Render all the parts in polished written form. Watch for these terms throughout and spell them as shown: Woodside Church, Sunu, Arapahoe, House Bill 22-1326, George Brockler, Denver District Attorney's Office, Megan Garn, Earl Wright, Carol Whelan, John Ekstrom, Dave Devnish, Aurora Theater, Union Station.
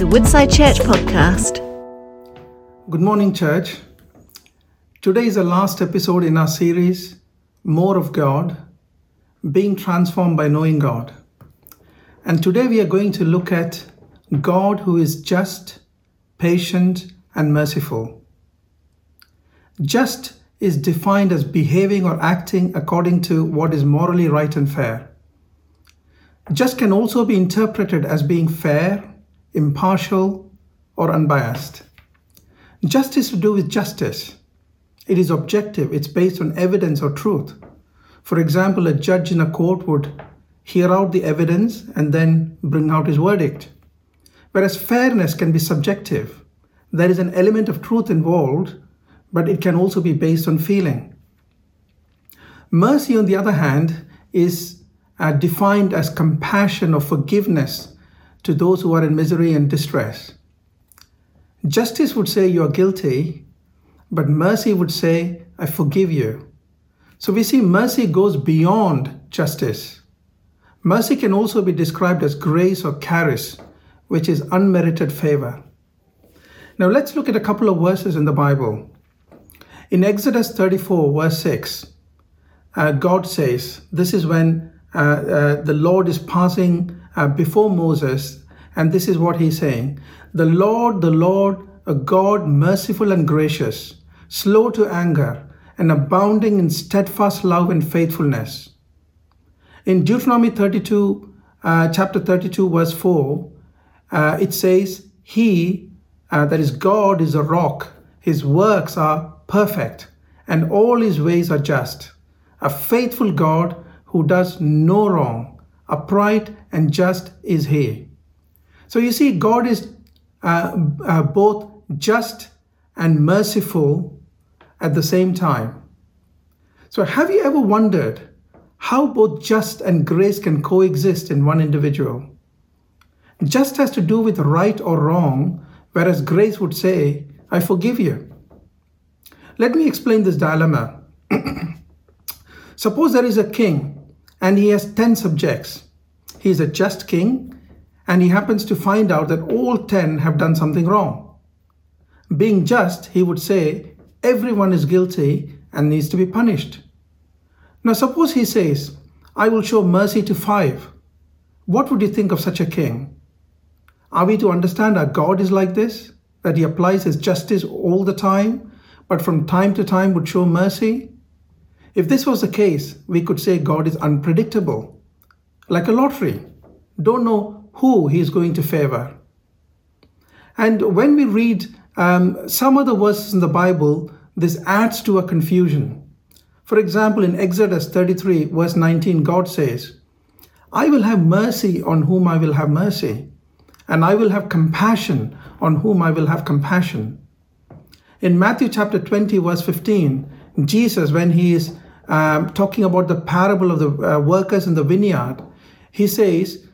is a Woodside Church podcast. Good morning, church. Today is the last episode in our series, More of God, Being Transformed by Knowing God. And today we are going to look at God who is just, patient, and merciful. Just is defined as behaving or acting according to what is morally right and fair. Just can also be interpreted as being fair, impartial, or unbiased. Just is to do with justice. It is objective. It's based on evidence or truth. For example, a judge in a court would hear out the evidence and then bring out his verdict. Whereas fairness can be subjective. There is an element of truth involved, but it can also be based on feeling. Mercy, on the other hand, is defined as compassion or forgiveness to those who are in misery and distress. Justice would say you are guilty, but mercy would say, I forgive you. So we see mercy goes beyond justice. Mercy can also be described as grace or charis, which is unmerited favor. Now let's look at a couple of verses in the Bible. In Exodus 34, verse 6, God says, this is when the Lord is passing before Moses, and this is what he's saying. The Lord, a God merciful and gracious, slow to anger, and abounding in steadfast love and faithfulness. In Deuteronomy 32, chapter 32, verse 4, it says, He, that is God, is a rock. His works are perfect, and all his ways are just. A faithful God who does no wrong, upright and just is he. So you see, God is both just and merciful at the same time. So have you ever wondered how both just and grace can coexist in one individual? Just has to do with right or wrong, whereas grace would say, I forgive you. Let me explain this dilemma. Suppose there is a king and he has 10 subjects. He is a just king and he happens to find out that all 10 have done something wrong. Being just, he would say, everyone is guilty and needs to be punished. Now suppose he says, I will show mercy to 5. What would you think of such a king? Are we to understand our God is like this? That he applies his justice all the time? But from time to time would show mercy? If this was the case, we could say God is unpredictable, like a lottery. Don't know who he is going to favor. And when we read some other verses in the Bible, this adds to a confusion. For example, in Exodus 33, verse 19, God says, I will have mercy on whom I will have mercy, and I will have compassion on whom I will have compassion. In Matthew chapter 20, verse 15, Jesus, when he is talking about the parable of the workers in the vineyard, he says,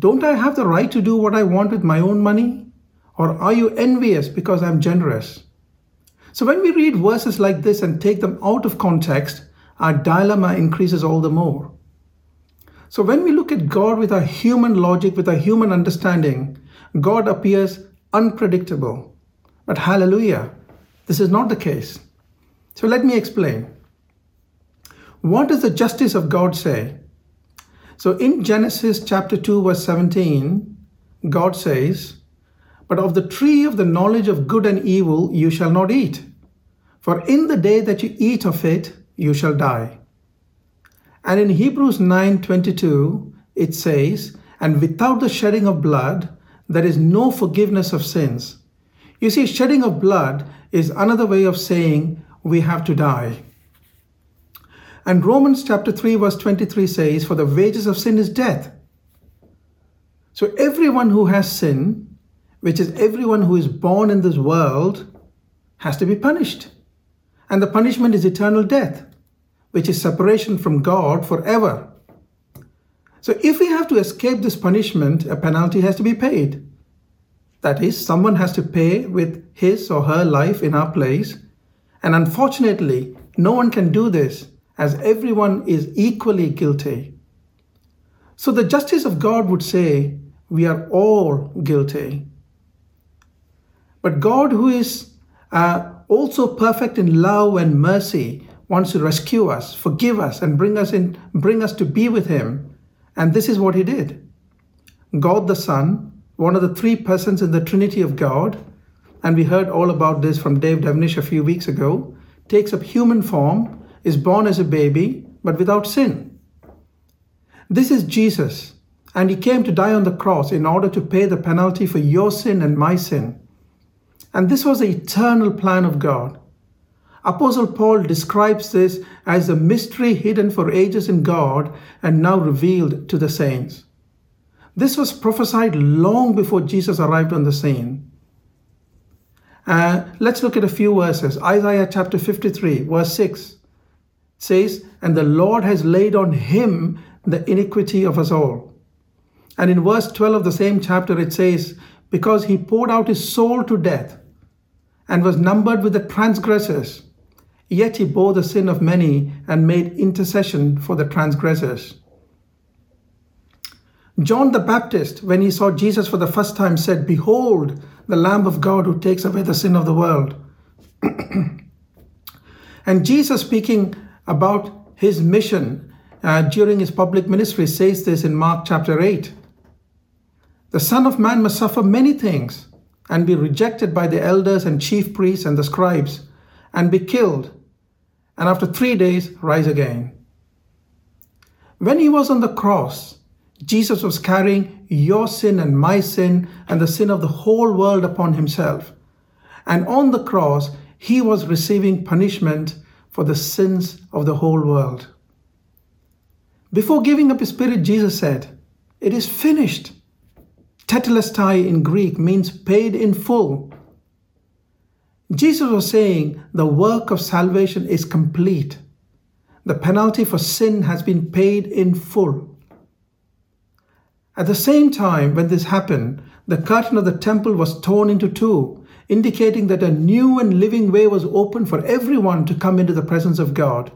don't I have the right to do what I want with my own money? Or are you envious because I'm generous? So when we read verses like this and take them out of context, our dilemma increases all the more. So when we look at God with our human logic, with our human understanding, God appears unpredictable. But hallelujah! This is not the case. So let me explain. What does the justice of God say? So in Genesis chapter 2 verse 17, God says, But of the tree of the knowledge of good and evil you shall not eat, for in the day that you eat of it, you shall die. And in Hebrews 9:22, it says, And without the shedding of blood, there is no forgiveness of sins. You see, shedding of blood is another way of saying we have to die. And Romans chapter 3 verse 23 says, For the wages of sin is death. So everyone who has sin, which is everyone who is born in this world, has to be punished. And the punishment is eternal death, which is separation from God forever. So if we have to escape this punishment, a penalty has to be paid. That is, someone has to pay with his or her life in our place. And unfortunately, no one can do this as everyone is equally guilty. So the justice of God would say, we are all guilty. But God, who is also perfect in love and mercy, wants to rescue us, forgive us, and bring us to be with Him. And this is what He did. God the Son, one of the three persons in the Trinity of God, and we heard all about this from Dave Devnish a few weeks ago, takes up human form, is born as a baby, but without sin. This is Jesus, and He came to die on the cross in order to pay the penalty for your sin and my sin. And this was the eternal plan of God. Apostle Paul describes this as a mystery hidden for ages in God and now revealed to the saints. This was prophesied long before Jesus arrived on the scene. Let's look at a few verses. Isaiah chapter 53, verse 6 says, "And the Lord has laid on Him the iniquity of us all." And in verse 12 of the same chapter it says, "Because He poured out His soul to death and was numbered with the transgressors, yet He bore the sin of many and made intercession for the transgressors." John the Baptist, when he saw Jesus for the first time, said, "Behold, the Lamb of God who takes away the sin of the world." And Jesus, speaking about His mission during His public ministry, says this in Mark chapter 8. "The Son of Man must suffer many things and be rejected by the elders and chief priests and the scribes and be killed, and after 3 days rise again." When He was on the cross, Jesus was carrying your sin and my sin and the sin of the whole world upon Himself. And on the cross, He was receiving punishment for the sins of the whole world. Before giving up His spirit, Jesus said, "It is finished." Tetelestai in Greek means paid in full. Jesus was saying the work of salvation is complete. The penalty for sin has been paid in full. At the same time when this happened, the curtain of the temple was torn into two, indicating that a new and living way was open for everyone to come into the presence of God.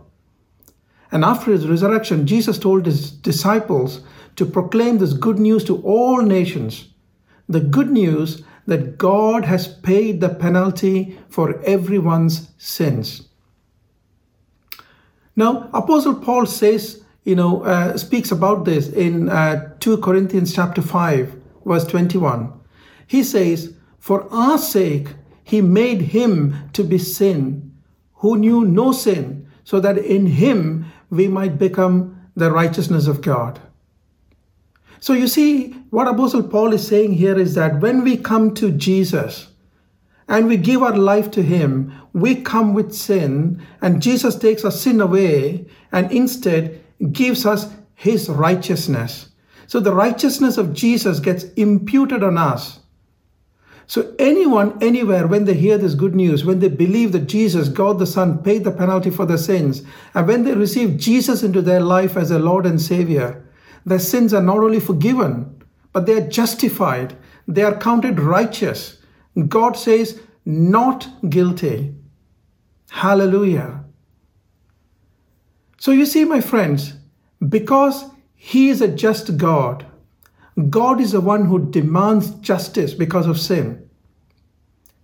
And after His resurrection, Jesus told His disciples to proclaim this good news to all nations. The good news that God has paid the penalty for everyone's sins. Now, Apostle Paul says, speaks about this in 2 Corinthians chapter 5, verse 21. He says, "For our sake, He made Him to be sin, who knew no sin, so that in Him we might become the righteousness of God." So you see, what Apostle Paul is saying here is that when we come to Jesus and we give our life to Him, we come with sin, and Jesus takes our sin away and instead gives us His righteousness. So the righteousness of Jesus gets imputed on us. So anyone, anywhere, when they hear this good news, when they believe that Jesus, God the Son, paid the penalty for their sins, and when they receive Jesus into their life as a Lord and Savior, their sins are not only forgiven, but they are justified. They are counted righteous. God says, not guilty. Hallelujah. So you see, my friends, because He is a just God, God is the one who demands justice because of sin.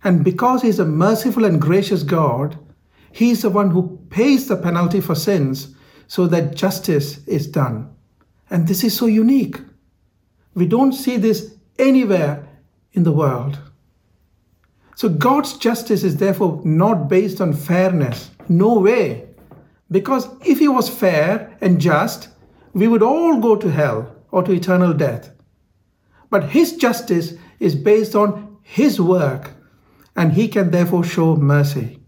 And because He is a merciful and gracious God, He is the one who pays the penalty for sins so that justice is done. And this is so unique. We don't see this anywhere in the world. So God's justice is therefore not based on fairness. No way. Because if He was fair and just, we would all go to hell or to eternal death. But His justice is based on His work, and He can therefore show mercy.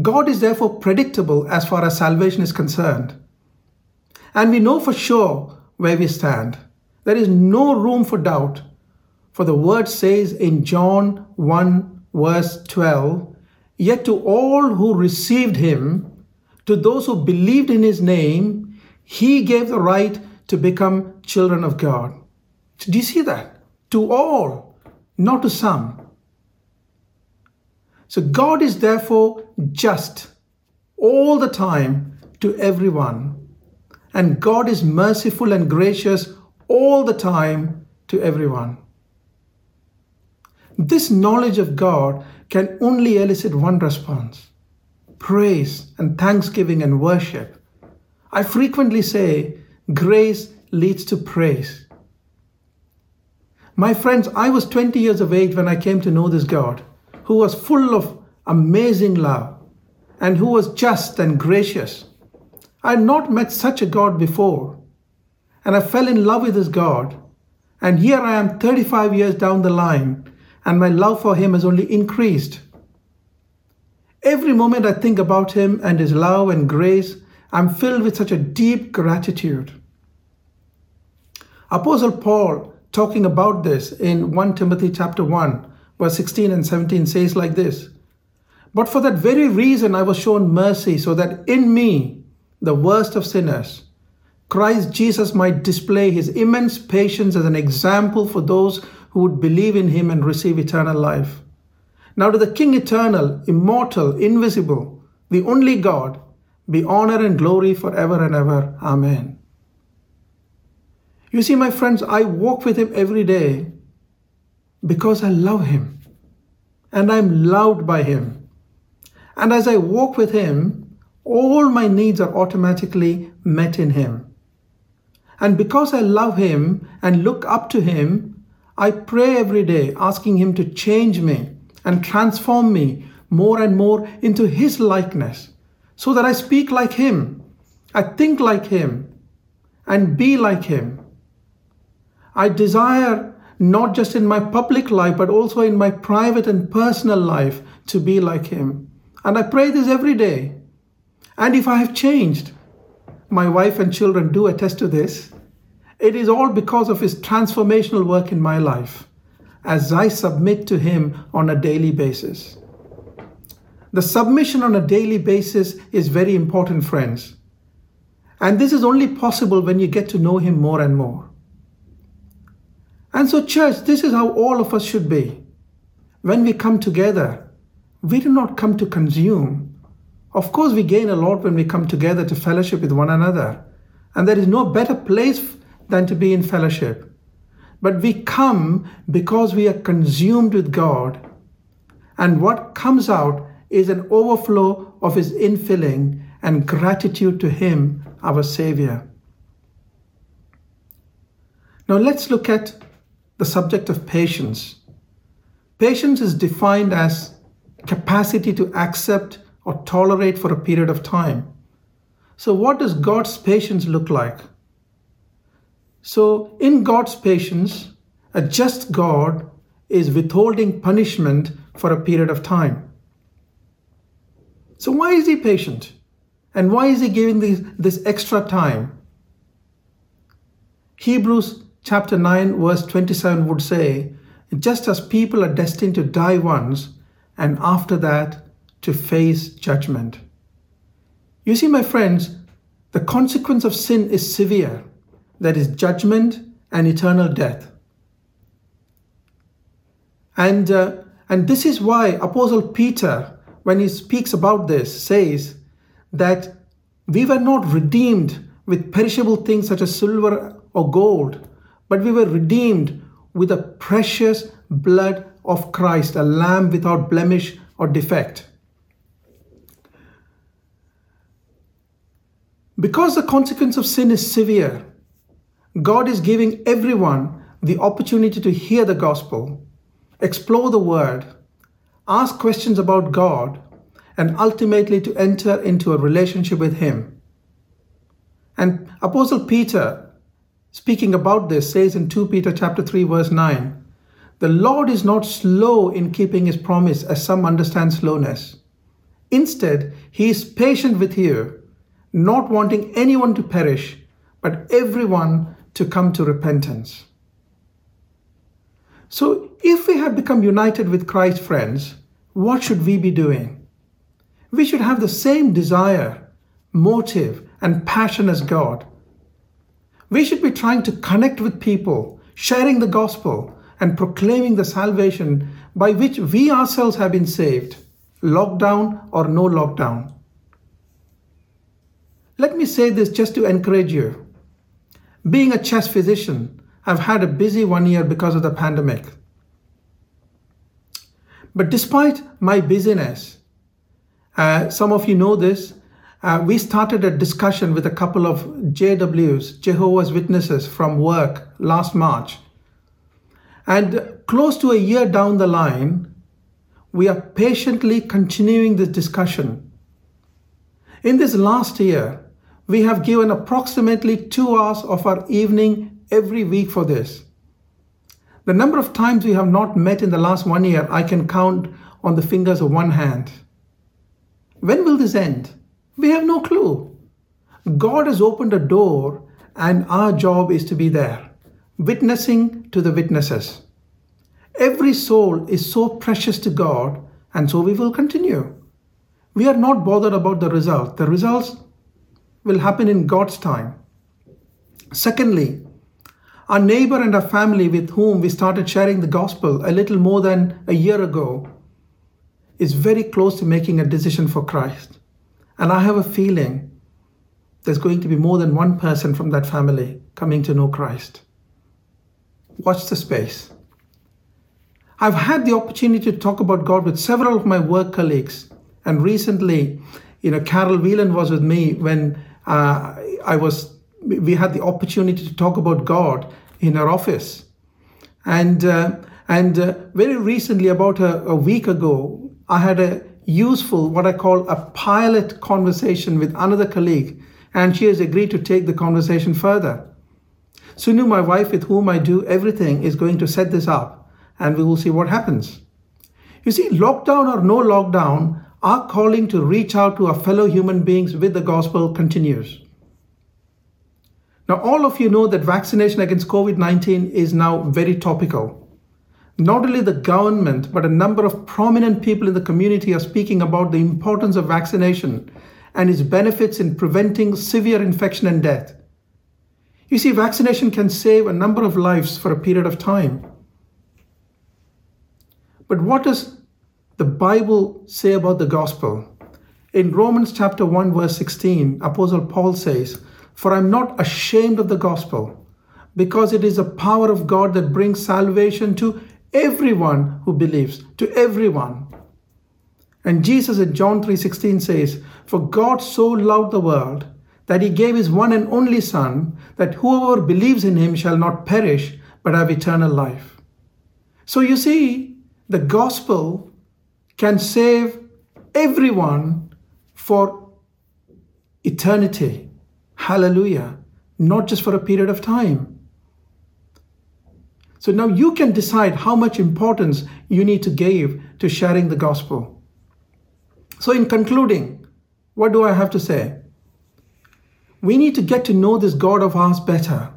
God is therefore predictable as far as salvation is concerned. And we know for sure where we stand. There is no room for doubt. For the word says in John 1 verse 12, "Yet to all who received Him, to those who believed in His name, He gave the right to become children of God." Do you see that? To all, not to some. So God is therefore just all the time to everyone. And God is merciful and gracious all the time to everyone. This knowledge of God can only elicit one response: praise and thanksgiving and worship. I frequently say, grace leads to praise. My friends, I was 20 years of age when I came to know this God, who was full of amazing love and who was just and gracious. I had not met such a God before, and I fell in love with this God. And here I am 35 years down the line, and my love for him has only increased. Every moment I think about him and his love and grace, I'm filled with such a deep gratitude. Apostle Paul, talking about this in 1 Timothy chapter 1, verse 16 and 17, says like this: "But for that very reason I was shown mercy, so that in me, the worst of sinners, Christ Jesus might display his immense patience as an example for those who would believe in him and receive eternal life. Now to the King eternal, immortal, invisible, the only God, be honor and glory forever and ever. Amen." You see, my friends, I walk with him every day because I love him and I'm loved by him. And as I walk with him, all my needs are automatically met in him. And because I love him and look up to him, I pray every day, asking him to change me and transform me more and more into his likeness, so that I speak like him, I think like him, and be like him. I desire, not just in my public life, but also in my private and personal life, to be like him. And I pray this every day. And if I have changed, my wife and children do attest to this, it is all because of his transformational work in my life, as I submit to him on a daily basis. The submission on a daily basis is very important, friends. And this is only possible when you get to know him more and more. And so, church, this is how all of us should be. When we come together, we do not come to consume. Of course, we gain a lot when we come together to fellowship with one another, and there is no better place than to be in fellowship. But we come because we are consumed with God, and what comes out is an overflow of his infilling and gratitude to him, our Savior. Now let's look at the subject of patience. Patience is defined as capacity to accept or tolerate for a period of time. So what does God's patience look like? So in God's patience, a just God is withholding punishment for a period of time. So why is he patient? And why is he giving this extra time? Hebrews chapter 9 verse 27 would say, "Just as people are destined to die once, and after that to face judgment." You see, my friends, the consequence of sin is severe. That is judgment and eternal death. And this is why Apostle Peter, when he speaks about this, says that we were not redeemed with perishable things such as silver or gold, but we were redeemed with the precious blood of Christ, a lamb without blemish or defect. Because the consequence of sin is severe, God is giving everyone the opportunity to hear the gospel, explore the word, ask questions about God, and ultimately to enter into a relationship with him. And Apostle Peter, speaking about this, says in 2 Peter chapter 3 verse 9, "The Lord is not slow in keeping his promise, as some understand slowness. Instead, he is patient with you, not wanting anyone to perish, but everyone to come to repentance." So if we have become united with Christ, friends, what should we be doing? We should have the same desire, motive, and passion as God. We should be trying to connect with people, sharing the gospel, and proclaiming the salvation by which we ourselves have been saved, lockdown or no lockdown. Let me say this just to encourage you. Being a chest physician, I've had a busy 1 year because of the pandemic. But despite my busyness, some of you know this, we started a discussion with a couple of JWs, Jehovah's Witnesses, from work last March. And close to a year down the line, we are patiently continuing this discussion. In this last year, we have given approximately 2 hours of our evening every week for this. The number of times we have not met in the last 1 year, I can count on the fingers of one hand. When will this end? We have no clue. God has opened a door, and our job is to be there, witnessing to the witnesses. Every soul is so precious to God, and so we will continue. We are not bothered about the result. The results will happen in God's time. Secondly, our neighbor and our family with whom we started sharing the gospel a little more than a year ago is very close to making a decision for Christ. And I have a feeling there's going to be more than one person from that family coming to know Christ. Watch the space. I've had the opportunity to talk about God with several of my work colleagues. And recently, Carol Whelan was with me when we had the opportunity to talk about God in her office. And very recently, about a week ago, I had a useful, what I call a pilot conversation with another colleague, and she has agreed to take the conversation further. Sunu, my wife, with whom I do everything, is going to set this up, and we will see what happens. You see, lockdown or no lockdown, our calling to reach out to our fellow human beings with the gospel continues. Now, all of you know that vaccination against COVID-19 is now very topical. Not only the government, but a number of prominent people in the community are speaking about the importance of vaccination and its benefits in preventing severe infection and death. You see, vaccination can save a number of lives for a period of time. But what does the Bible say about the gospel? In Romans chapter 1, verse 16, Apostle Paul says, "For I am not ashamed of the gospel, because it is the power of God that brings salvation to everyone who believes, to everyone." And Jesus in John 3:16 says, "For God so loved the world that he gave his one and only Son, that whoever believes in him shall not perish, but have eternal life." So you see, the gospel can save everyone for eternity. Hallelujah. Not just for a period of time. So now you can decide how much importance you need to give to sharing the gospel. So in concluding, what do I have to say? We need to get to know this God of ours better.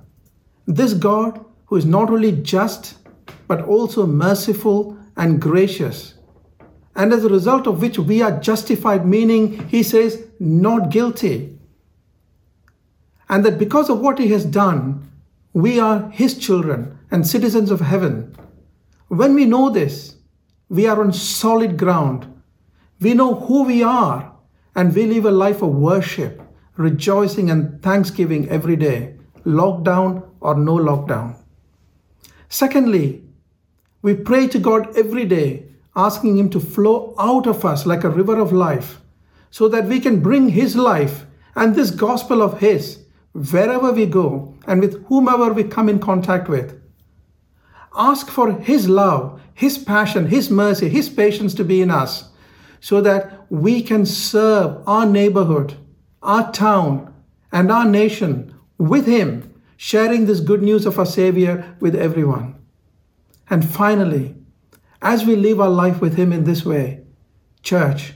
This God who is not only just, but also merciful and gracious. And as a result of which we are justified, meaning he says, not guilty. And that because of what he has done, we are his children and citizens of heaven. When we know this, we are on solid ground. We know who we are, and we live a life of worship, rejoicing and thanksgiving every day, lockdown or no lockdown. Secondly, we pray to God every day, asking him to flow out of us like a river of life, so that we can bring his life and this gospel of his wherever we go and with whomever we come in contact with. Ask for his love, his passion, his mercy, his patience to be in us, so that we can serve our neighborhood, our town, and our nation with him, sharing this good news of our Savior with everyone. And finally, as we live our life with him in this way, church,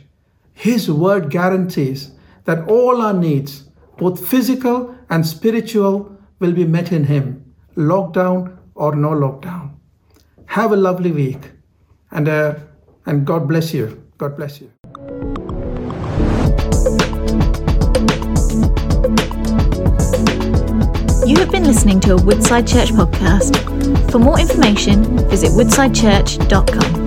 his word guarantees that all our needs, both physical and spiritual, will be met in him, lockdown or no lockdown. Have a lovely week, and God bless you. God bless you. You have been listening to a Woodside Church podcast. For more information, visit woodsidechurch.com.